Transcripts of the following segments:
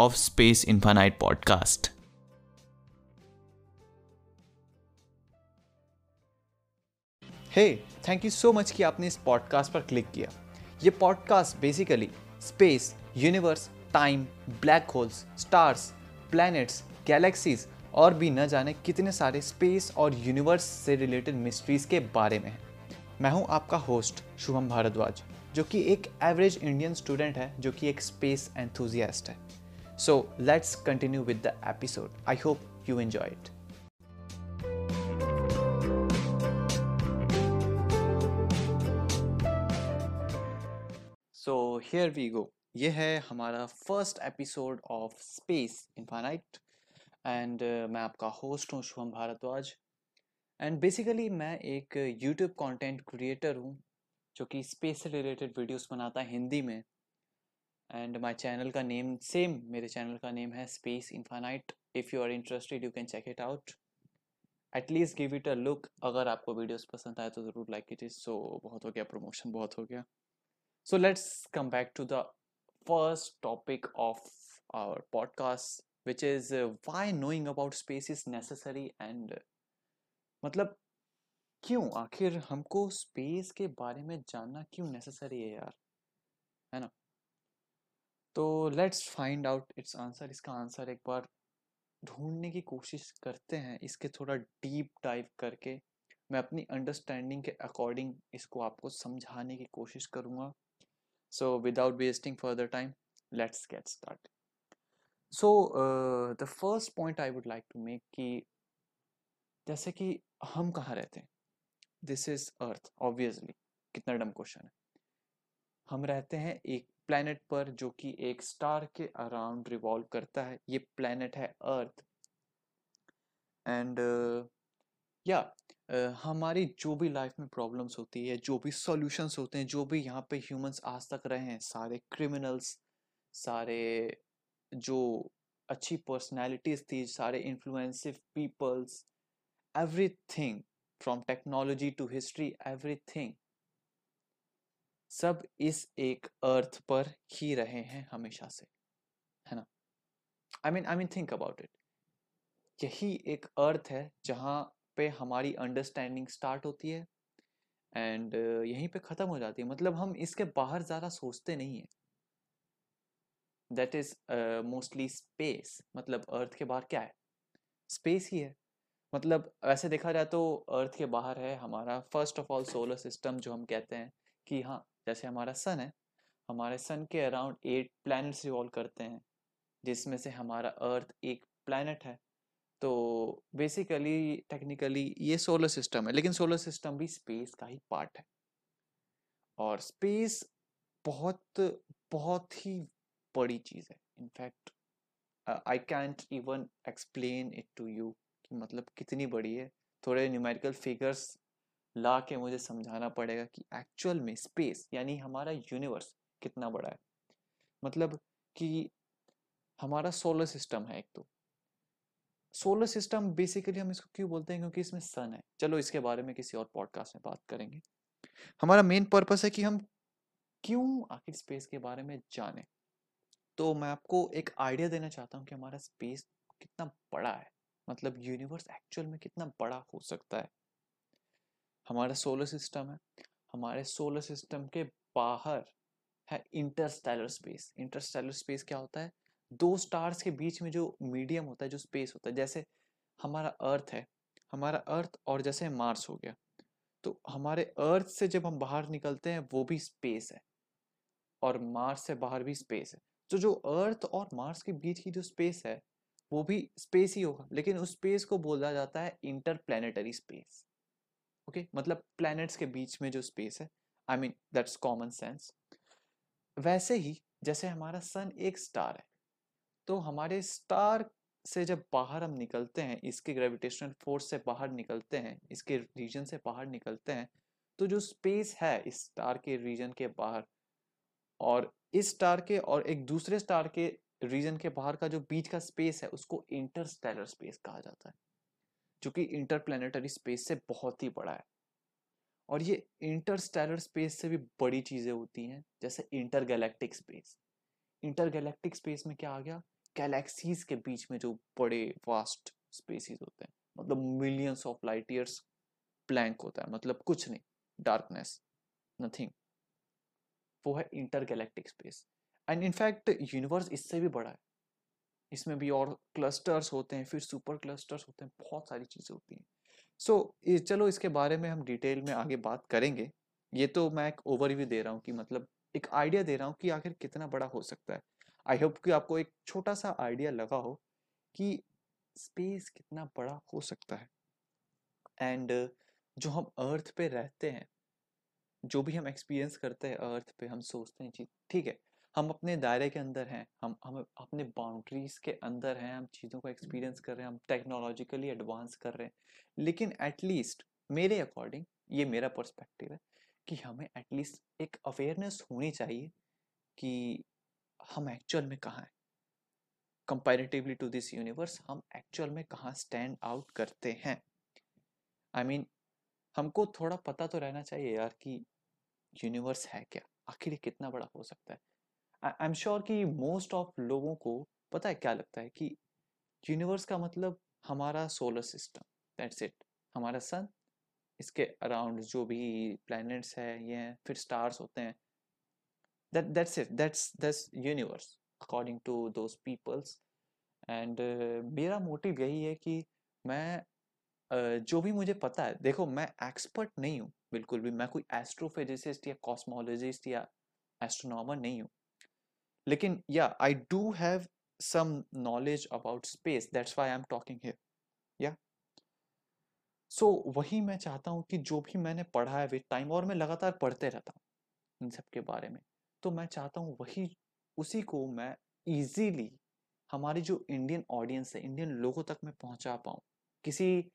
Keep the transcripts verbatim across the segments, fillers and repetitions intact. Of space infinite podcast. Hey, thank you so much कि आपने इस पॉडकास्ट पर क्लिक किया। ये podcast basically space, universe, time, black holes, stars, planets, galaxies और भी न जाने कितने सारे स्पेस और यूनिवर्स से रिलेटेड मिस्ट्रीज़ के बारे में है। मैं हूं आपका होस्ट शुभम भारद्वाज, जो कि एक एवरेज इंडियन स्टूडेंट है, जो कि एक स्पेस एंथुजियास्ट है। So let's continue with the episode. I hope you enjoy it. So here we go. ये है हमारा first episode of space infinite, and uh, मैं आपका होस्ट हूँ शुभम भारद्वाज। एंड बेसिकली मैं एक यूट्यूब कंटेंट क्रिएटर हूँ जो कि स्पेस से रिलेटेड वीडियोस बनाता है हिंदी में। एंड माय चैनल का नेम सेम, मेरे चैनल का नेम है space infinite. If you are interested you can check it out, at least give it a look. अगर आपको वीडियोस पसंद आए तो ज़रूर लाइक इट इज। सो बहुत हो गया प्रमोशन, बहुत हो गया। So let's come back to the first topic of our podcast, which is uh, why knowing about space is necessary and uh, मतलब क्यों आखिर हमको स्पेस के बारे में जानना क्यों नेसेसरी है यार, है ना। तो let's find out its answer. इसका आंसर एक बार ढूंढने की कोशिश करते हैं, इसके थोड़ा डीप डाइव करके मैं अपनी अंडरस्टैंडिंग के अकॉर्डिंग इसको आपको समझाने की कोशिश करूँगा। So without wasting further time, let's get started. So the first point I would like to make कि जैसे कि हम कहाँ रहते हैं, दिस इज़ अर्थ। ऑब्वियसली कितना डम क्वेश्चन है। हम रहते हैं एक प्लैनेट पर जो कि एक स्टार के अराउंड रिवॉल्व करता है। ये प्लैनेट है अर्थ। एंड या हमारी जो भी लाइफ में प्रॉब्लम्स होती है, जो भी सॉल्यूशंस होते हैं, जो भी यहाँ पे ह्यूमंस आज तक रहे हैं, सारे क्रिमिनल्स, सारे जो अच्छी पर्सनैलिटीज थी, सारे इन्फ्लुएंसिव peoples, everything from technology to history, everything सब इस एक अर्थ पर ही रहे हैं हमेशा से, है ना। I mean I mean think about it. यही एक अर्थ है जहाँ पे हमारी अंडरस्टैंडिंग स्टार्ट होती है एंड यहीं पे ख़त्म हो जाती है। मतलब हम इसके बाहर ज़्यादा सोचते नहीं है। That is uh, mostly space। मतलब अर्थ के बाहर क्या है, स्पेस ही है। मतलब वैसे देखा जाए तो अर्थ के बाहर है हमारा first of all solar system, जो हम कहते हैं कि हाँ जैसे हमारा सन है, हमारे सन के अराउंड एट प्लैनेट्स रिवॉल्व करते हैं, जिसमें से हमारा अर्थ एक प्लैनेट है। तो बेसिकली टेक्निकली ये सोलर सिस्टम है, लेकिन सोलर सिस्टम भी स्पेस का ही पार्ट है। और स्पेस बहुत बहुत ही बड़ी चीज़ है। In fact I can't even explain it to you कि मतलब कितनी बड़ी है। थोड़े न्यूमेरिकल फिगर्स ला के मुझे समझाना पड़ेगा कि एक्चुअल में स्पेस यानी हमारा यूनिवर्स कितना बड़ा है। मतलब कि हमारा सोलर सिस्टम है एक, तो सोलर सिस्टम बेसिकली हम इसको क्यों बोलते हैं, क्योंकि इसमें सन है। चलो इसके बारे में किसी और पॉडकास्ट में बात करेंगे। हमारा मेन पर्पस है कि हम क्यों आखिर स्पेस के बारे में जाने। तो मैं आपको एक आइडिया देना चाहता हूँ कि हमारा स्पेस कितना बड़ा है, मतलब यूनिवर्स एक्चुअल में कितना बड़ा हो सकता है। हमारा सोलर सिस्टम है, हमारे सोलर सिस्टम के बाहर है इंटरस्टेलर स्पेस। इंटरस्टेलर स्पेस क्या होता है, दो स्टार्स के बीच में जो मीडियम होता है, जो स्पेस होता है। जैसे हमारा अर्थ है, हमारा अर्थ और जैसे मार्स हो गया, तो हमारे अर्थ से जब हम बाहर निकलते हैं वो भी स्पेस है, और मार्स से बाहर भी स्पेस है। तो जो अर्थ और मार्स के बीच की जो स्पेस है वो भी स्पेस ही होगा, लेकिन उस स्पेस को बोला जाता है इंटरप्लैनेटरी स्पेस। ओके, मतलब प्लैनेट्स के बीच में जो स्पेस है, I mean that's common sense. वैसे ही जैसे हमारा सन एक स्टार है, तो हमारे स्टार से जब बाहर हम निकलते हैं, इसके ग्रेविटेशनल फोर्स से बाहर निकलते हैं, इसके रीजन से बाहर निकलते हैं, तो जो स्पेस है इस स्टार के रीजन के बाहर और इस स्टार के और एक दूसरे स्टार के रीजन के बाहर का जो बीच का स्पेस है उसको इंटरस्टेलर स्पेस कहा जाता है, जो कि इंटरप्लैनेटरी स्पेस से बहुत ही बड़ा है। और ये इंटरस्टेलर स्पेस से भी बड़ी चीज़ें होती हैं, जैसे इंटरगैलेक्टिक स्पेस। इंटरगैलेक्टिक स्पेस में क्या आ गया, गैलेक्सीज के बीच में जो बड़े वास्ट स्पेसेस होते हैं, मतलब millions of light years blank होता है, मतलब कुछ नहीं, डार्कनेस, नथिंग, वो है intergalactic space. And in fact universe इससे भी बड़ा है, इसमें भी और क्लस्टर्स होते हैं, फिर सुपर क्लस्टर्स होते हैं, बहुत सारी चीज़ें होती हैं। सो so, चलो इसके बारे में हम डिटेल में आगे बात करेंगे। ये तो मैं एक ओवरव्यू दे रहा हूँ कि मतलब एक आइडिया दे रहा हूँ कि आखिर कितना बड़ा हो सकता है। आई होप कि आपको एक छोटा सा आइडिया लगा हो कि स्पेस कितना बड़ा हो सकता है। एंड जो हम अर्थ पे रहते हैं, जो भी हम एक्सपीरियंस करते हैं अर्थ पे, हम सोचते हैं जी ठीक है, हम अपने दायरे के अंदर हैं, हम हम अपने बाउंड्रीज के अंदर हैं, हम चीज़ों को एक्सपीरियंस कर रहे हैं, हम टेक्नोलॉजिकली एडवांस कर रहे हैं, लेकिन एटलीस्ट मेरे अकॉर्डिंग, ये मेरा पर्सपेक्टिव है कि हमें एटलीस्ट एक अवेयरनेस होनी चाहिए कि हम एक्चुअल में कहाँ हैं, कंपैरेटिवली टू दिस यूनिवर्स हम एक्चुअल में कहाँ स्टैंड आउट करते हैं। आई I मीन mean, हमको थोड़ा पता तो रहना चाहिए यार कि यूनिवर्स है क्या, आखिर ये कितना बड़ा हो सकता है। आई एम श्योर कि मोस्ट ऑफ लोगों को पता है, क्या लगता है कि यूनिवर्स का मतलब हमारा सोलर सिस्टम, दैट्स इट, हमारा सन, इसके अराउंड जो भी प्लैनेट्स हैं ये हैं, फिर स्टार्स होते हैं, that that's it, that's that's universe according to those peoples. And मेरा मोटिव यही है कि मैं uh, जो भी मुझे पता है, देखो मैं एक्सपर्ट नहीं हूँ बिल्कुल भी, मैं कोई एस्ट्रोफिजिसिस्ट या कॉस्मोलॉजिस्ट या एस्ट्रोनॉमर नहीं हूँ, लेकिन yeah I do have some knowledge about space, that's why I am talking here, yeah so वही मैं चाहता हूँ कि जो भी मैंने पढ़ा है विद टाइम, और मैं लगातार पढ़ते रहता हूँ इन सब के बारे में, तो मैं चाहता हूँ वही उसी को मैं इजीली हमारी जो इंडियन ऑडियंस है, इंडियन लोगों तक मैं पहुँचा पाऊँ किसी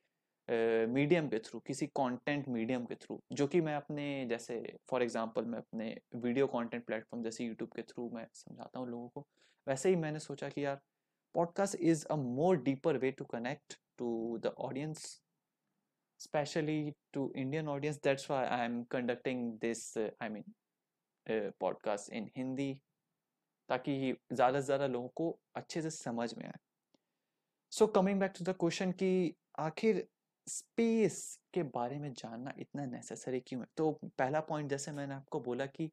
मीडियम के थ्रू, किसी कंटेंट मीडियम के थ्रू, जो कि मैं अपने, जैसे फॉर एग्जांपल मैं अपने वीडियो कंटेंट प्लेटफॉर्म जैसे यूट्यूब के थ्रू मैं समझाता हूँ लोगों को, वैसे ही मैंने सोचा कि यार podcast is a more deeper way to connect to the audience, specially to Indian audience. That's why I am conducting this I mean podcast in Hindi, ताकि ज़्यादा से ज़्यादा लोगों को अच्छे से समझ में आए। So coming back to the question कि आखिर स्पेस के बारे में जानना इतना नेसेसरी क्यों है, तो पहला पॉइंट जैसे मैंने आपको बोला कि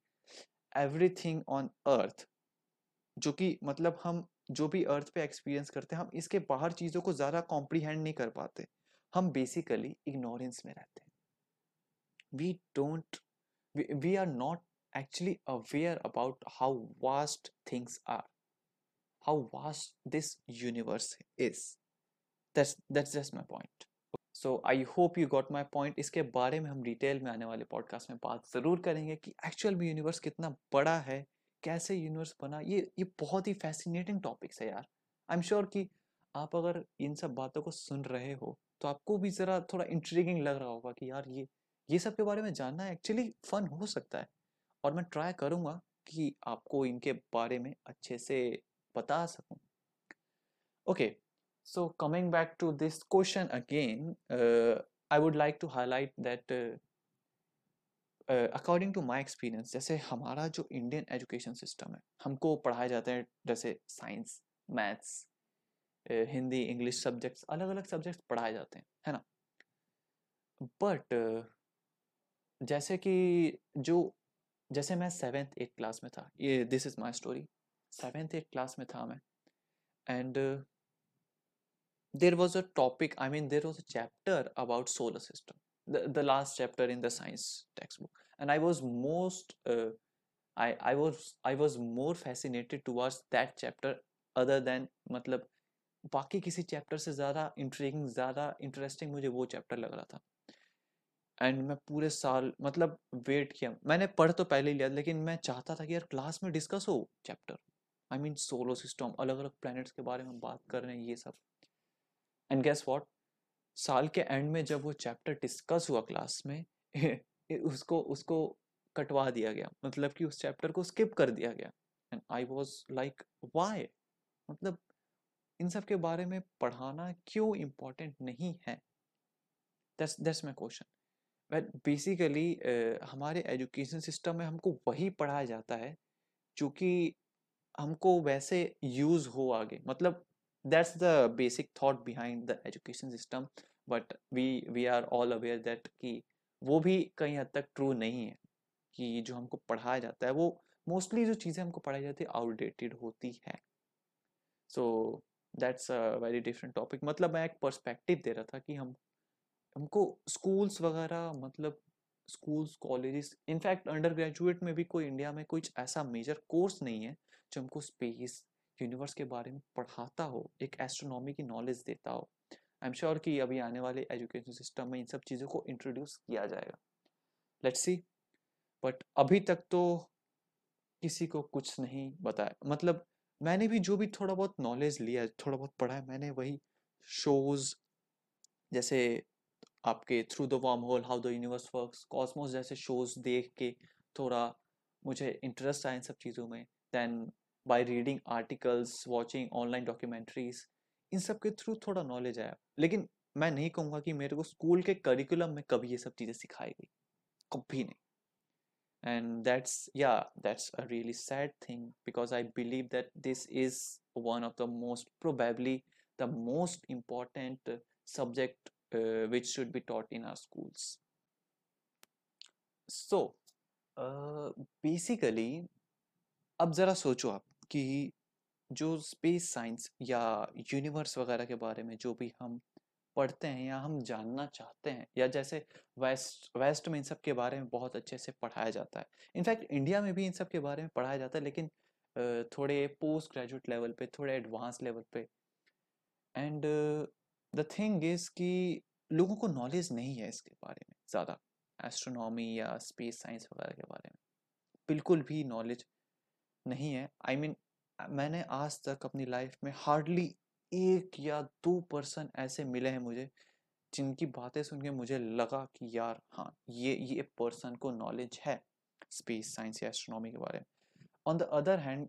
एवरीथिंग ऑन अर्थ, जो कि मतलब हम जो भी अर्थ पे एक्सपीरियंस करते हैं, हम इसके बाहर चीज़ों को ज़्यादा कॉम्प्रीहेंड नहीं कर पाते, हम बेसिकली इग्नोरेंस में रहते हैं। We don't we are not actually aware about how vast things are, how vast this universe is. That's that's just my point. So I hope you got my point. इसके बारे में हम detail में आने वाले पॉडकास्ट में बात ज़रूर करेंगे कि एक्चुअल में यूनिवर्स कितना बड़ा है, कैसे यूनिवर्स बना, ये ये बहुत ही फैसिनेटिंग टॉपिक्स है यार। आई एम श्योर कि आप अगर इन सब बातों को सुन रहे हो तो आपको भी ज़रा थोड़ा इंट्रीगिंग लग रहा होगा कि यार ये ये सब के बारे में जानना एक्चुअली फ़न हो सकता है, और मैं ट्राई करूँगा कि आपको इनके बारे में अच्छे से बता सकूँ। Okay okay. So coming back to this question again, uh, I would like to highlight that uh, uh, according to my experience, जैसे हमारा जो इंडियन एजुकेशन सिस्टम है, हमको पढ़ाया जाता है जैसे science, maths, Hindi, English subjects, अलग अलग सब्जेक्ट्स पढ़ाए जाते हैं, है ना। बट uh, जैसे कि जो जैसे मैं सेवेंथ एट क्लास में था, ये this is my story, seventh eight class में था मैं, and there was a topic, I mean there was a chapter about solar system, the, the last chapter in the science textbook, and I was most uh, I I was I was more fascinated towards that chapter other than, मतलब बाकी किसी chapter से ज़्यादा intriguing, ज़्यादा interesting मुझे वो chapter लग रहा था। एंड मैं पूरे साल मतलब वेट किया, मैंने पढ़ तो पहले लिया, लेकिन मैं चाहता था कि यार क्लास में डिस्कस हो chapter, I mean solar system, अलग अलग प्लैनेट्स के बारे में बात कर रहे हैं, ये सब एंड गेस व्हाट, साल के एंड में जब वो चैप्टर डिस्कस हुआ क्लास में उसको उसको कटवा दिया गया, मतलब कि उस चैप्टर को स्किप कर दिया गया। And I was like why, मतलब इन सब के बारे में पढ़ाना क्यों इम्पोर्टेंट नहीं है, that's that's my question. Well basically हमारे एजुकेशन सिस्टम में हमको वही पढ़ाया जाता है जो कि हमको वैसे यूज हो आगे, मतलब that's the basic thought behind the education system. But we we are all aware that कि वो भी कहीं हद तक ट्रू नहीं है, कि जो हमको पढ़ाया जाता है वो मोस्टली जो चीज़ें हमको पढ़ाई जाती है आउटडेटेड होती है। So that's a very different topic. मतलब मैं एक पर्सपेक्टिव दे रहा था कि हम हमको स्कूल्स वगैरह, मतलब schools colleges, in fact undergraduate में भी कोई इंडिया में कुछ ऐसा मेजर कोर्स नहीं है जो हमको स्पेस यूनिवर्स के बारे में पढ़ाता हो, एक एस्ट्रोनॉमी की नॉलेज देता हो। आई एम श्योर कि अभी आने वाले एजुकेशन सिस्टम में इन सब चीज़ों को इंट्रोड्यूस किया जाएगा, लेट्स सी। बट अभी तक तो किसी को कुछ नहीं बताया, मतलब मैंने भी जो भी थोड़ा बहुत नॉलेज लिया, थोड़ा बहुत पढ़ा है मैंने, वही शोज़ जैसे आपके through the wormhole, how the universe works, cosmos जैसे शोज़ देख के थोड़ा मुझे इंटरेस्ट आया इन सब चीज़ों में। Than by reading articles, watching online documentaries, इन सब के थ्रू थोड़ा नॉलेज आया। लेकिन मैं नहीं कहूँगा कि मेरे को स्कूल के करिकुलम में कभी ये सब चीज़ें सिखाई गई, कभी नहीं। And that's yeah, that's a really sad thing because I believe that this is one of the most, probably the most important subject uh, which should be taught in our schools. So, uh, basically, अब ज़रा सोचो आप कि जो space science या universe वगैरह के बारे में जो भी हम पढ़ते हैं या हम जानना चाहते हैं, या जैसे वेस्ट वेस्ट में इन सब के बारे में बहुत अच्छे से पढ़ाया जाता है, इनफैक्ट इंडिया में भी इन सब के बारे में पढ़ाया जाता है, लेकिन थोड़े पोस्ट ग्रेजुएट लेवल पे, थोड़े एडवांस लेवल पे। एंड द थिंग इज़ कि लोगों को नॉलेज नहीं है इसके बारे में ज़्यादा, एस्ट्रोनॉमी या स्पेस साइंस वगैरह के बारे में बिल्कुल भी नॉलेज नहीं है। आई I मीन mean, मैंने आज तक अपनी लाइफ में हार्डली एक या दो पर्सन ऐसे मिले हैं मुझे जिनकी बातें सुन के मुझे लगा कि यार हाँ, ये ये पर्सन को नॉलेज है स्पेस साइंस या एस्ट्रोनॉमी के बारे में। ऑन द अदर हैंड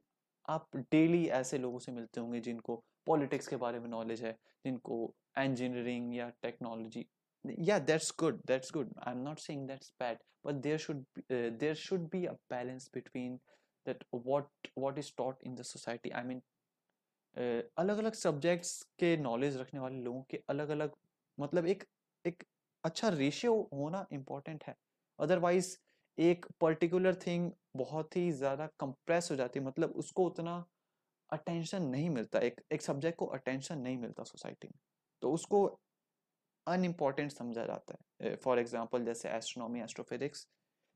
आप डेली ऐसे लोगों से मिलते होंगे जिनको पॉलिटिक्स के बारे में नॉलेज है, जिनको इंजीनियरिंग या technology, yeah that's good, that's good, I am not saying that's bad, but there should there should be a balance between that what what is taught in the society. I mean Uh, अलग अलग subjects के knowledge रखने वाले लोगों के अलग अलग, मतलब एक एक अच्छा रेशियो होना इम्पॉर्टेंट है। अदरवाइज एक पर्टिकुलर थिंग बहुत ही ज़्यादा कंप्रेस हो जाती है, मतलब उसको उतना अटेंशन नहीं मिलता, एक एक सब्जेक्ट को अटेंशन नहीं मिलता सोसाइटी में, तो उसको अनइम्पॉर्टेंट समझा जाता है। फॉर एग्जांपल जैसे एस्ट्रोनॉमी, एस्ट्रोफिजिक्स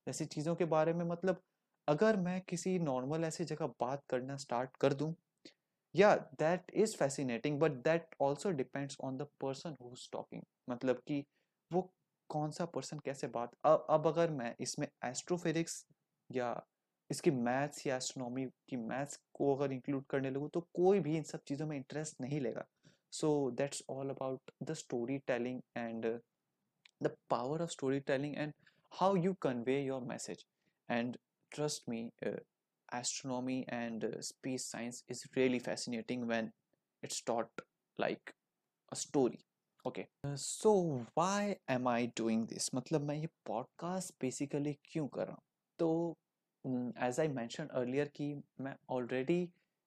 जैसी चीज़ों के बारे में, मतलब अगर मैं किसी नॉर्मल ऐसी जगह बात करना स्टार्ट कर दूँ, yeah that is fascinating but that also depends on the person who is talking, मतलब कि वो कौन सा पर्सन कैसे बात। अब अब अगर मैं इसमें एस्ट्रोफिजिक्स या इसकी मैथ्स या एस्ट्रोनॉमी की मैथ्स को अगर इंक्लूड करने लगूँ तो कोई भी इन सब चीज़ों में इंटरेस्ट नहीं लेगा। So that's all about the story telling and the power of story telling and how you convey your message. And trust me, astronomy and uh, space science is really fascinating when it's taught like a story. Okay, uh, so why am I doing this? मतलब मैं ये podcast basically क्यों कर रहा हूँ? तो as I mentioned earlier कि मैं already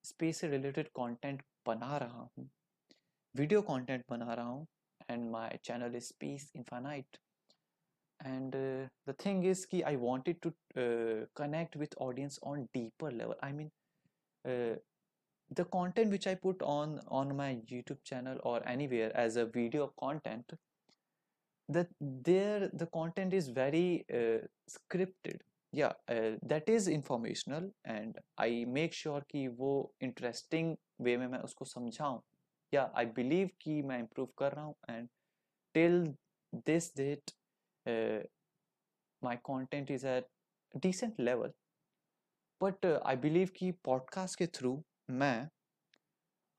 space से related content बना रहा हूँ, video content बना रहा हूँ, and my channel is Space Infinite. And uh, the thing is कि I wanted to uh, connect with audience on deeper level. I mean, uh, the content which I put on on my YouTube channel or anywhere as a video content, that there the content is very uh, scripted. Yeah, uh, that is informational, and I make sure कि वो interesting way में मैं उसको समझाऊँ. Yeah, I believe कि मैं improve कर रहा हूँ, and till this date. Uh, my content is at a decent level, but uh, I believe कि podcast के through मैं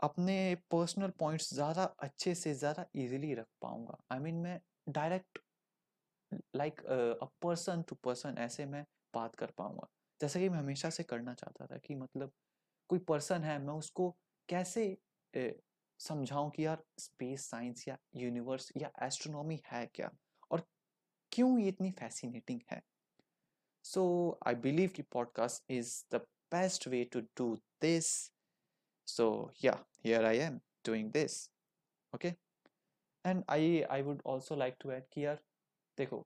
अपने पर्सनल पॉइंट्स ज़्यादा अच्छे से ज़्यादा इजीली रख पाऊँगा। आई मीन मैं direct like a person to person ऐसे मैं बात कर पाऊँगा, जैसा कि मैं हमेशा से करना चाहता था कि मतलब कोई पर्सन है मैं उसको कैसे समझाऊं कि यार स्पेस साइंस या यूनिवर्स या एस्ट्रोनॉमी है क्या और क्यों ये इतनी फैसिनेटिंग है। सो आई बिलीव कि podcast is the best way to do this. So yeah here I am doing this, okay. And I I would also like to add कि यार देखो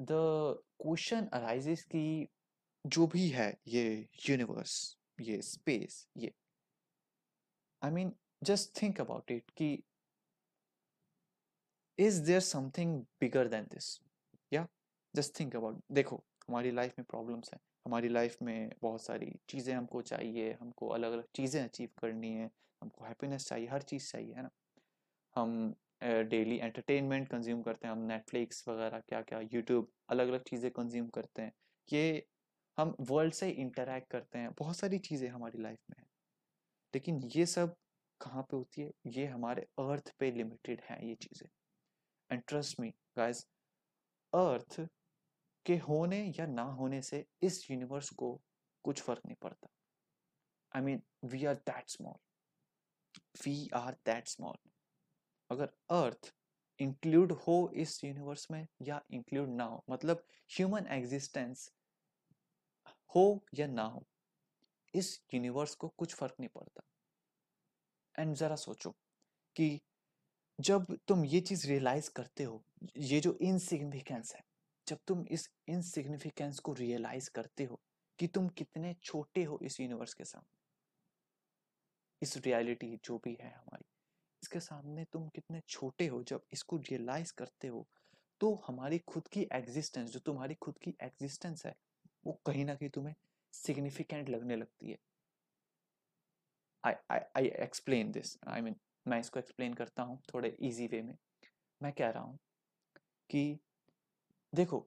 द क्वेश्चन अराइजेस की जो भी है ये यूनिवर्स, ये स्पेस, ये I mean just think about it कि is there something bigger than this. Yeah just think about, देखो हमारी लाइफ में प्रॉब्लम्स हैं, हमारी लाइफ में बहुत सारी चीज़ें हमको चाहिए, हमको अलग अलग चीज़ें अचीव करनी है, हमको हैप्पीनेस चाहिए, हर चीज़ चाहिए, है ना। हम डेली एंटरटेनमेंट कंज्यूम करते हैं, हम नेटफ्लिक्स वगैरह क्या क्या यूट्यूब अलग अलग चीज़ें कंज्यूम करते हैं, ये हम वर्ल्ड से इंटरैक्ट करते हैं, बहुत सारी चीज़ें हमारी लाइफ में हैं। लेकिन ये सब कहाँ पे होती है, ये हमारे अर्थ पे लिमिटेड हैं ये चीज़ें। And trust me guys, earth के होने या ना होने से इस यूनिवर्स को कुछ फ़र्क नहीं पड़ता। I mean we are that small, we are that small. अगर अर्थ इंक्लूड हो इस यूनिवर्स में या इंक्लूड ना हो, मतलब ह्यूमन एग्जिस्टेंस हो या ना हो, इस यूनिवर्स को कुछ फ़र्क नहीं पड़ता। एंड ज़रा सोचो कि जब तुम ये चीज़ रियलाइज़ करते हो, ये जो इनसिग्निफिकेंस है, जब तुम इस इनसिग्निफिकेंस को रियलाइज़ करते हो कि तुम कितने छोटे हो इस यूनिवर्स के सामने, इस रियलिटी जो भी है हमारी, इसके सामने तुम कितने छोटे हो, जब इसको रियलाइज़ करते हो तो हमारी खुद की एग्जिस्टेंस, जो तुम्हारी खुद की एग्जिस्टेंस है, वो कहीं ना कहीं तुम्हें सिग्निफिकेंट लगने लगती है। I I I explain this, I mean मैं इसको एक्सप्लेन करता हूँ थोड़े इजी वे में। मैं कह रहा हूँ कि देखो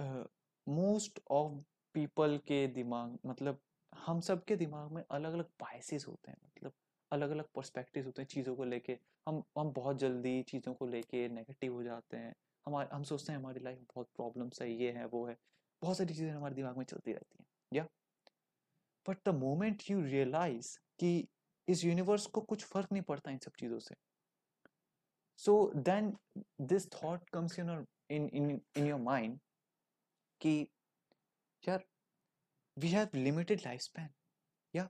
मोस्ट ऑफ पीपल के दिमाग, मतलब हम सब के दिमाग में अलग अलग बायसेस होते हैं, मतलब अलग अलग पर्सपेक्टिव्स होते हैं चीज़ों को लेके। हम हम बहुत जल्दी चीज़ों को लेके नेगेटिव हो जाते हैं, हमारे हम सोचते हैं हमारी लाइफ में बहुत प्रॉब्लम्स है, ये है वो है, बहुत सारी चीज़ें हमारे दिमाग में चलती रहती हैं। Yeah but the moment you realise कि इस यूनिवर्स को कुछ फर्क नहीं पड़ता इन सब चीज़ों से, so then this thought comes in in in your mind कि यार we have limited life span, yeah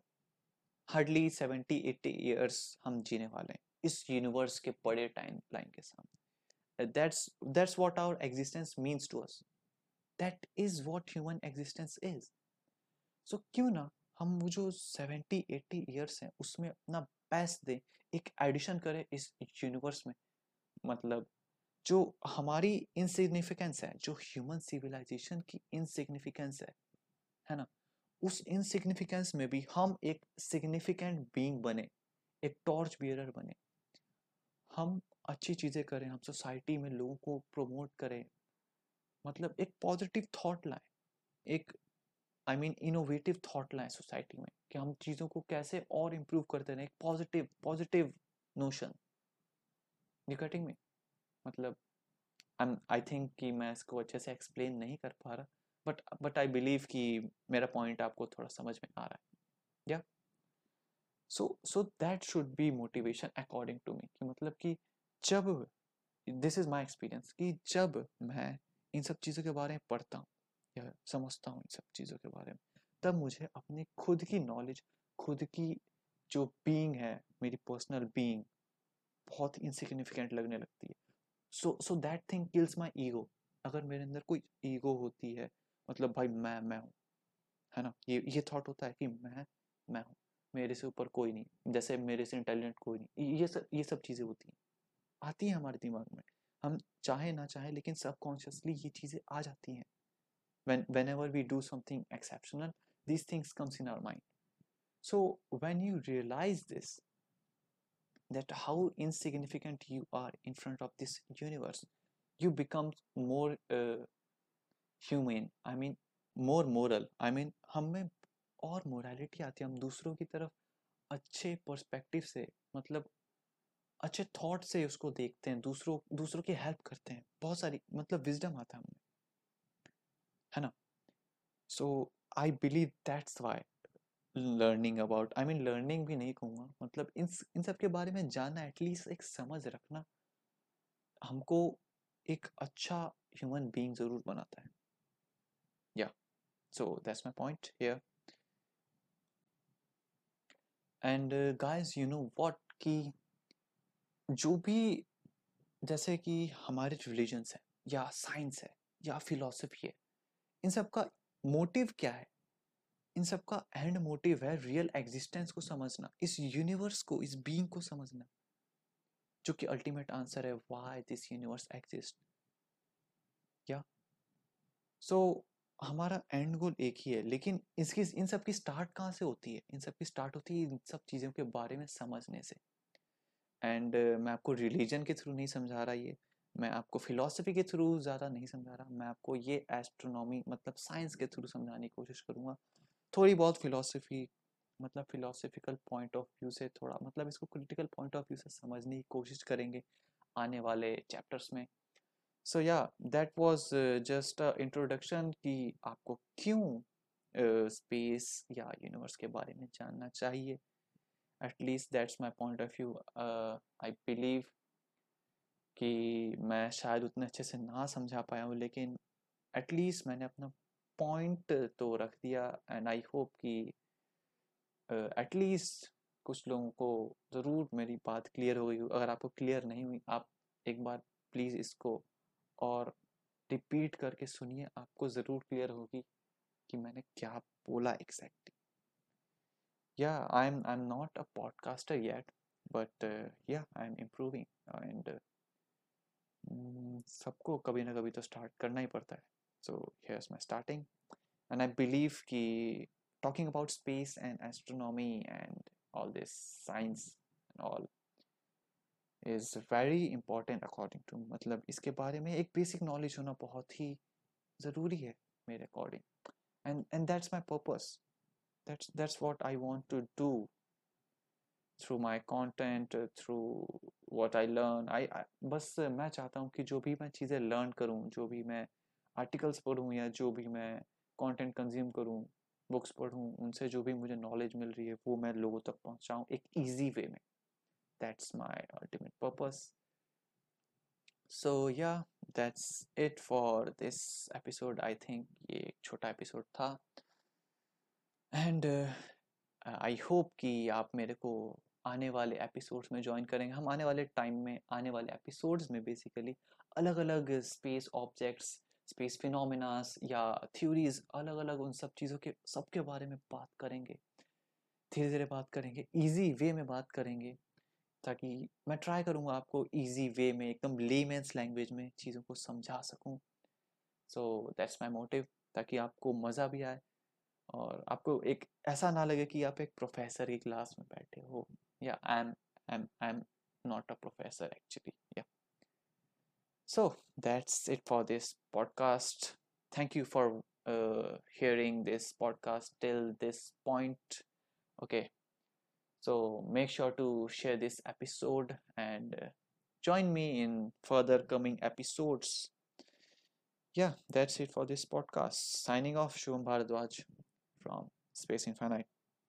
hardly seventy eighty years हम जीने वाले हैं इस यूनिवर्स के बड़े टाइम लाइन के सामने। That's that's what our existence means to us, that is what human existence is. So क्यों ना हम वो जो सेवेंटी एट्टी ईयर्स हैं उसमें अपना बेस्ट दें, एक एडिशन करें इस यूनिवर्स में, मतलब जो हमारी इनसिग्निफिकेंस है, जो ह्यूमन सिविलाइजेशन की इनसिग्निफिकेंस है, है ना, उस इनसिग्निफिकेंस में भी हम एक सिग्निफिकेंट बीइंग बने, एक टॉर्च बियरर बने, हम अच्छी चीज़ें करें, हम सोसाइटी में लोगों को प्रोमोट करें, मतलब एक पॉजिटिव थॉट लाएं, एक आई मीन इनोवेटिव थॉट लाएं सोसाइटी में कि हम चीज़ों को कैसे और इम्प्रूव करते रहें, एक पॉजिटिव पॉजिटिव नोशन निकटिंग में। मतलब आई आई थिंक कि मैं इसको अच्छे से एक्सप्लेन नहीं कर पा रहा, बट बट आई बिलीव कि मेरा पॉइंट आपको थोड़ा समझ में आ रहा है। Yeah so so that should be motivation according to me, कि मतलब कि जब दिस इज़ माई एक्सपीरियंस कि जब मैं इन सब चीज़ों के बारे में पढ़ता हूँ या समझता हूँ इन सब चीज़ों के बारे में, तब मुझे अपने खुद की नॉलेज, खुद की जो बीइंग है, मेरी पर्सनल बीइंग बहुत इनसिग्निफिकेंट लगने लगती है। So so that thing kills my ego. अगर मेरे अंदर कोई ईगो होती है, मतलब भाई मैं मैं हूँ, है ना, ये ये थॉट होता है कि मैं मैं हूँ, मेरे से ऊपर कोई नहीं, जैसे मेरे से इंटेलिजेंट कोई नहीं, ये सब ये सब चीज़ें होती हैं, आती हैं हमारे दिमाग में, हम चाहे ना चाहे लेकिन सबकॉन्शियसली ये चीज़ें आ जाती हैं। When whenever we do something exceptional, these things comes in our mind. So when you realise this, that how insignificant you are in front of this universe, you become more human, I mean more more. आई I mean और morality आती है, हम दूसरों की तरफ अच्छे perspective से, मतलब अच्छे थॉट से उसको देखते हैं, दूसरों दूसरों की हेल्प करते हैं, बहुत सारी मतलब विजडम आता है हमें, है ना। So I believe that's why learning about, I mean learning भी नहीं कहूँगा, मतलब इन इन सब के बारे में जानना, एटलीस्ट एक समझ रखना हमको एक अच्छा ह्यूमन बीइंग जरूर बनाता है। Yeah so that's my point here. And guys you know what, कि जो भी जैसे कि हमारे रिलीजन्स हैं या साइंस है या फिलॉसफी है, इन सब का मोटिव क्या है, इन सब का एंड मोटिव है रियल एग्जिस्टेंस को समझना, इस यूनिवर्स को, इस बीइंग को समझना, जो कि अल्टीमेट आंसर है why this universe exist. Yeah so हमारा एंड गोल एक ही है, लेकिन इसकी इन सब की स्टार्ट कहाँ से होती है, इन सब की स्टार्ट होती है इन सब चीज़ों के बारे में समझने से। एंड uh, मैं आपको रिलीजन के थ्रू नहीं समझा रहा ये, मैं आपको फिलॉसफी के थ्रू ज़्यादा नहीं समझा रहा, मैं आपको ये एस्ट्रोनॉमी मतलब साइंस के थ्रू समझाने की कोशिश करूँगा, थोड़ी बहुत फिलॉसफी मतलब फिलॉसफिकल पॉइंट ऑफ व्यू से, थोड़ा मतलब इसको क्रिटिकल पॉइंट ऑफ व्यू से समझने की कोशिश करेंगे आने वाले चैप्टर्स में। So yeah that was just a introduction कि आपको क्यों स्पेस uh, या यूनिवर्स के बारे में जानना चाहिए, at least that's my point of view. I believe कि मैं शायद उतने अच्छे से ना समझा पाया हूँ, लेकिन एटलीस्ट मैंने अपना पॉइंट तो रख दिया। एंड आई होप कि एटलीस्ट uh, कुछ लोगों को ज़रूर मेरी बात क्लियर हो गई हो। अगर आपको क्लियर नहीं हुई, आप एक बार प्लीज़ इसको और रिपीट करके सुनिए, आपको ज़रूर क्लियर होगी कि मैंने क्या बोला exactly. Yeah I am I am not a podcaster yet, but yeah I M improving, and सबको कभी ना कभी तो स्टार्ट करना ही पड़ता है। So here's my starting, and I believe कि talking about space and astronomy and all this science and all is very important according to, मतलब इसके बारे में एक basic knowledge होना बहुत ही ज़रूरी है मेरे according, and and that's my purpose, that's that's what I want to do through my content, through what I learn. I, I बस मैं चाहता हूँ कि जो भी मैं चीज़ें learn करूँ, जो भी मैं articles पढ़ूँ या जो भी मैं content consume करूँ, बुक्स पढ़ूँ, उनसे जो भी मुझे नॉलेज मिल रही है वो मैं लोगों तक पहुँचाऊँ एक इजी वे में। That's my ultimate purpose. So yeah that's it for this episode. I think ये एक छोटा एपिसोड था, एंड आई होप कि आप मेरे को आने वाले एपिसोड्स में ज्वाइन करेंगे। हम आने वाले टाइम में, आने वाले एपिसोड्स में बेसिकली अलग अलग स्पेस ऑब्जेक्ट्स, स्पेस फिनोमिनास या थ्योरीज, अलग अलग उन सब चीज़ों के सब के बारे में बात करेंगे, धीरे धीरे बात करेंगे, इजी वे में बात करेंगे, ताकि मैं ट्राई करूँगा आपको इजी वे में एकदम लेमेंस लैंग्वेज में चीज़ों को समझा सकूँ। सो दैट्स माय मोटिव, ताकि आपको मज़ा भी आए और आपको एक ऐसा ना लगे कि आप एक प्रोफेसर की क्लास में बैठे हो। Yeah I am I am I am not a professor actually. Yeah so that's it for this podcast. Thank you for uh, hearing this podcast till this point. Okay, so make sure to share this episode and uh, join me in further coming episodes. Yeah, that's it for this podcast. Signing off, Shubham Bharadwaj from Space Infinite.